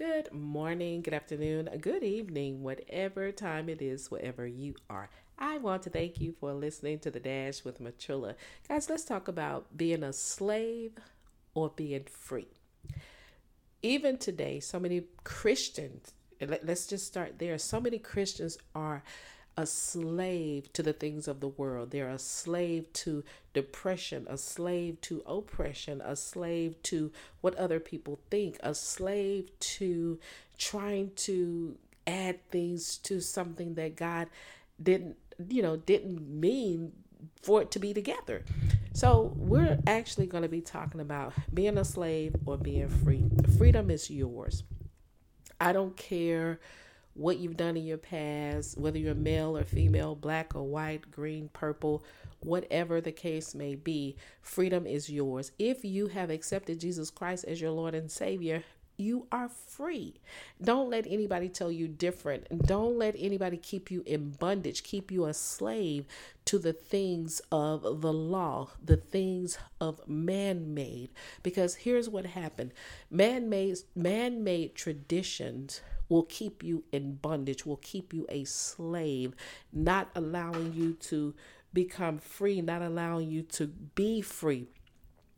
Good morning, good afternoon, good evening, whatever time it is, wherever you are. I want to thank you for listening to The Dash with Matrilla. Guys, let's talk about being a slave or being free. Even today, so many Christians, let's just start there. So many Christians are a slave to the things of the world. They're a slave to depression, a slave to oppression, a slave to what other people think, a slave to trying to add things to something that God didn't mean for it to be together. So we're actually going to be talking about being a slave or being free. Freedom is yours. I don't care what you've done in your past, whether you're male or female, black or white, green, purple, whatever the case may be, freedom is yours. If you have accepted Jesus Christ as your Lord and Savior, you are free. Don't let anybody tell you different. Don't let anybody keep you in bondage, keep you a slave to the things of the law, the things of man-made. Because here's what happened. Man-made traditions will keep you in bondage, will keep you a slave, not allowing you to become free, not allowing you to be free.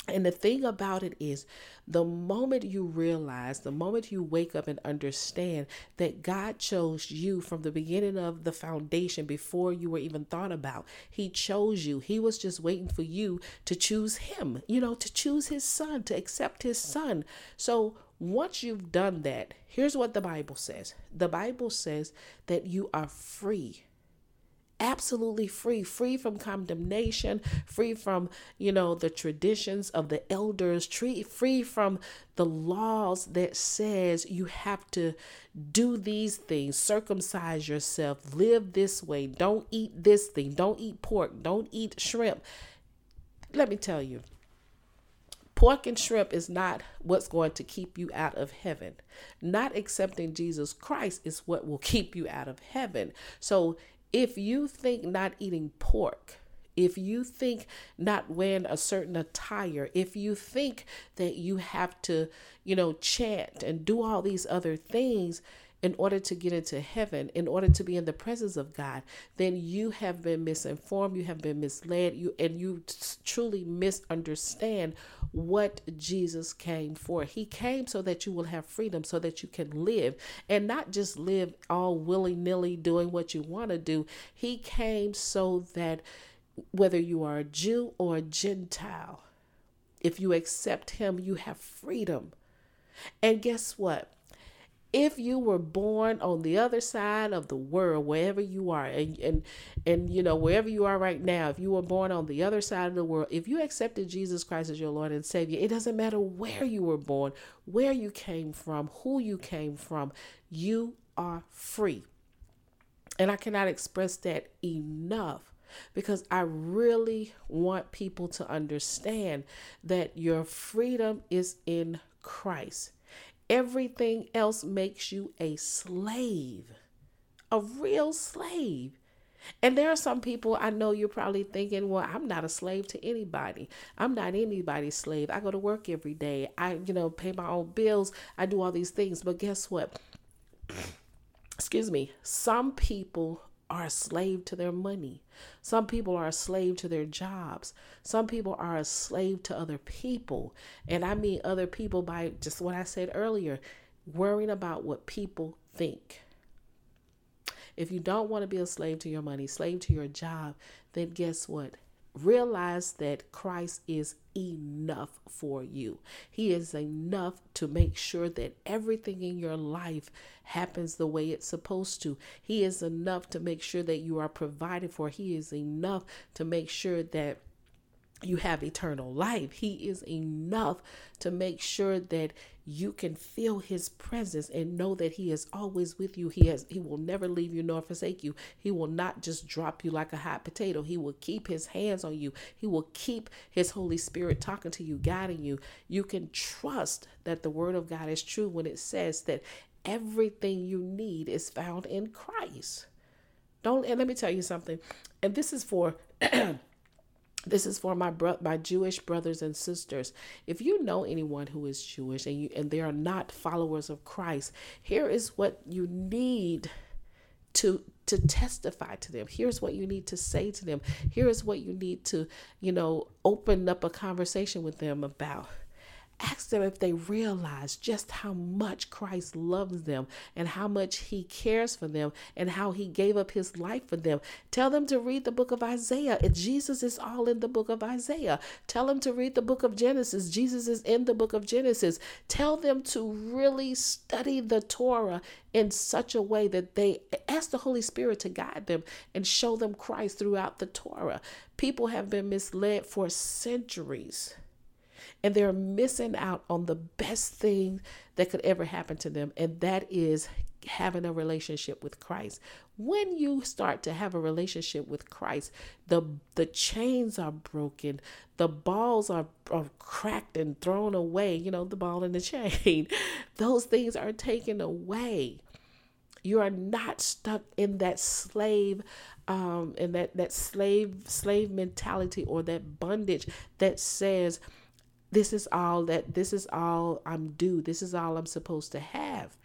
And the thing about it is, the moment you realize, the moment you wake up and understand that God chose you from the beginning of the foundation, before you were even thought about, He chose you. He was just waiting for you to choose Him, to choose His Son, to accept His Son. So once you've done that, here's what the Bible says. The Bible says that you are free. Absolutely free from condemnation, free from, the traditions of the elders, free from the laws that says you have to do these things, circumcise yourself, live this way, don't eat this thing, don't eat pork, don't eat shrimp. Let me tell you, pork and shrimp is not what's going to keep you out of heaven. Not accepting Jesus Christ is what will keep you out of heaven. So if you think not eating pork, if you think not wearing a certain attire, if you think that you have to, chant and do all these other things in order to get into heaven, in order to be in the presence of God, then you have been misinformed, you have been misled, you truly misunderstand what Jesus came for. He came so that you will have freedom, so that you can live, and not just live all willy-nilly doing what you want to do. He came so that whether you are a Jew or a Gentile, if you accept Him, you have freedom. And guess what? If you were born on the other side of the world, wherever you are, and wherever you are right now, if you were born on the other side of the world, if you accepted Jesus Christ as your Lord and Savior, it doesn't matter where you were born, where you came from, who you came from, you are free. And I cannot express that enough. Because I really want people to understand that your freedom is in Christ. Everything else makes you a slave, a real slave. And there are some people, I know you're probably thinking, well, I'm not a slave to anybody. I'm not anybody's slave. I go to work every day. I pay my own bills. I do all these things. But guess what? Excuse me. Some people are a slave to their money. Some people are a slave to their jobs. Some people are a slave to other people. And I mean other people by just what I said earlier, worrying about what people think. If you don't want to be a slave to your money, slave to your job, then guess what? Realize that Christ is enough for you. He is enough to make sure that everything in your life happens the way it's supposed to. He is enough to make sure that you are provided for. He is enough to make sure that you have eternal life. He is enough to make sure that you can feel His presence and know that He is always with you. He will never leave you nor forsake you. He will not just drop you like a hot potato. He will keep His hands on you. He will keep His Holy Spirit talking to you, guiding you. You can trust that the Word of God is true when it says that everything you need is found in Christ. And let me tell you something. And this is for This is for my Jewish brothers and sisters. If you know anyone who is Jewish and they are not followers of Christ, here is what you need to testify to them. Here's what you need to say to them. Here is what you need to, open up a conversation with them about. Ask them if they realize just how much Christ loves them and how much he cares for them and how he gave up his life for them. Tell them to read the book of Isaiah. Jesus is all in the book of Isaiah. Tell them to read the book of Genesis. Jesus is in the book of Genesis. Tell them to really study the Torah in such a way that they ask the Holy Spirit to guide them and show them Christ throughout the Torah. People have been misled for centuries. And they're missing out on the best thing that could ever happen to them. And that is having a relationship with Christ. When you start to have a relationship with Christ, the chains are broken. The balls are cracked and thrown away. The ball and the chain. Those things are taken away. You are not stuck in that slave, in that slave mentality or that bondage that says, this is all I'm due. This is all I'm supposed to have.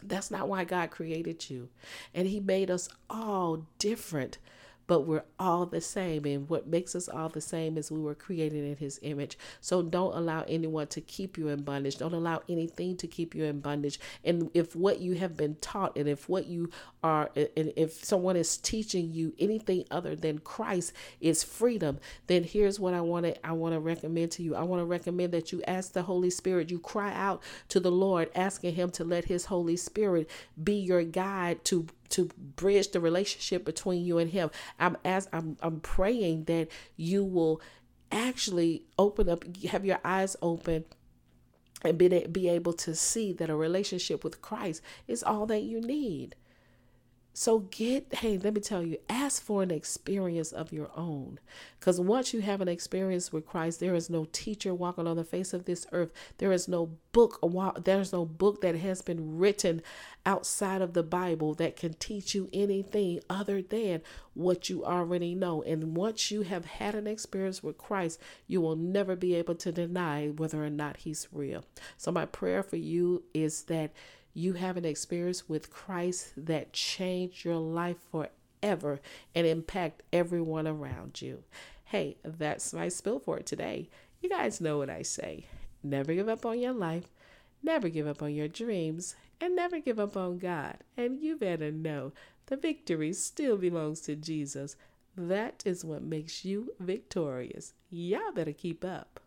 That's not why God created you. And he made us all different, but we're all the same. And what makes us all the same is we were created in his image. So don't allow anyone to keep you in bondage. Don't allow anything to keep you in bondage. And if what you have been taught and if what you are, and if someone is teaching you anything other than Christ is freedom, then here's what I want to recommend to you. I want to recommend that you ask the Holy Spirit, you cry out to the Lord, asking him to let his Holy Spirit be your guide to bridge the relationship between you and him. I'm praying that you will actually open up, have your eyes open and be able to see that a relationship with Christ is all that you need. So let me tell you, ask for an experience of your own. Because once you have an experience with Christ, there is no teacher walking on the face of this earth. There is no book. There is no book that has been written outside of the Bible that can teach you anything other than what you already know. And once you have had an experience with Christ, you will never be able to deny whether or not he's real. So my prayer for you is that you have an experience with Christ that changed your life forever and impact everyone around you. Hey, that's my spill for today. You guys know what I say. Never give up on your life. Never give up on your dreams. And never give up on God. And you better know the victory still belongs to Jesus. That is what makes you victorious. Y'all better keep up.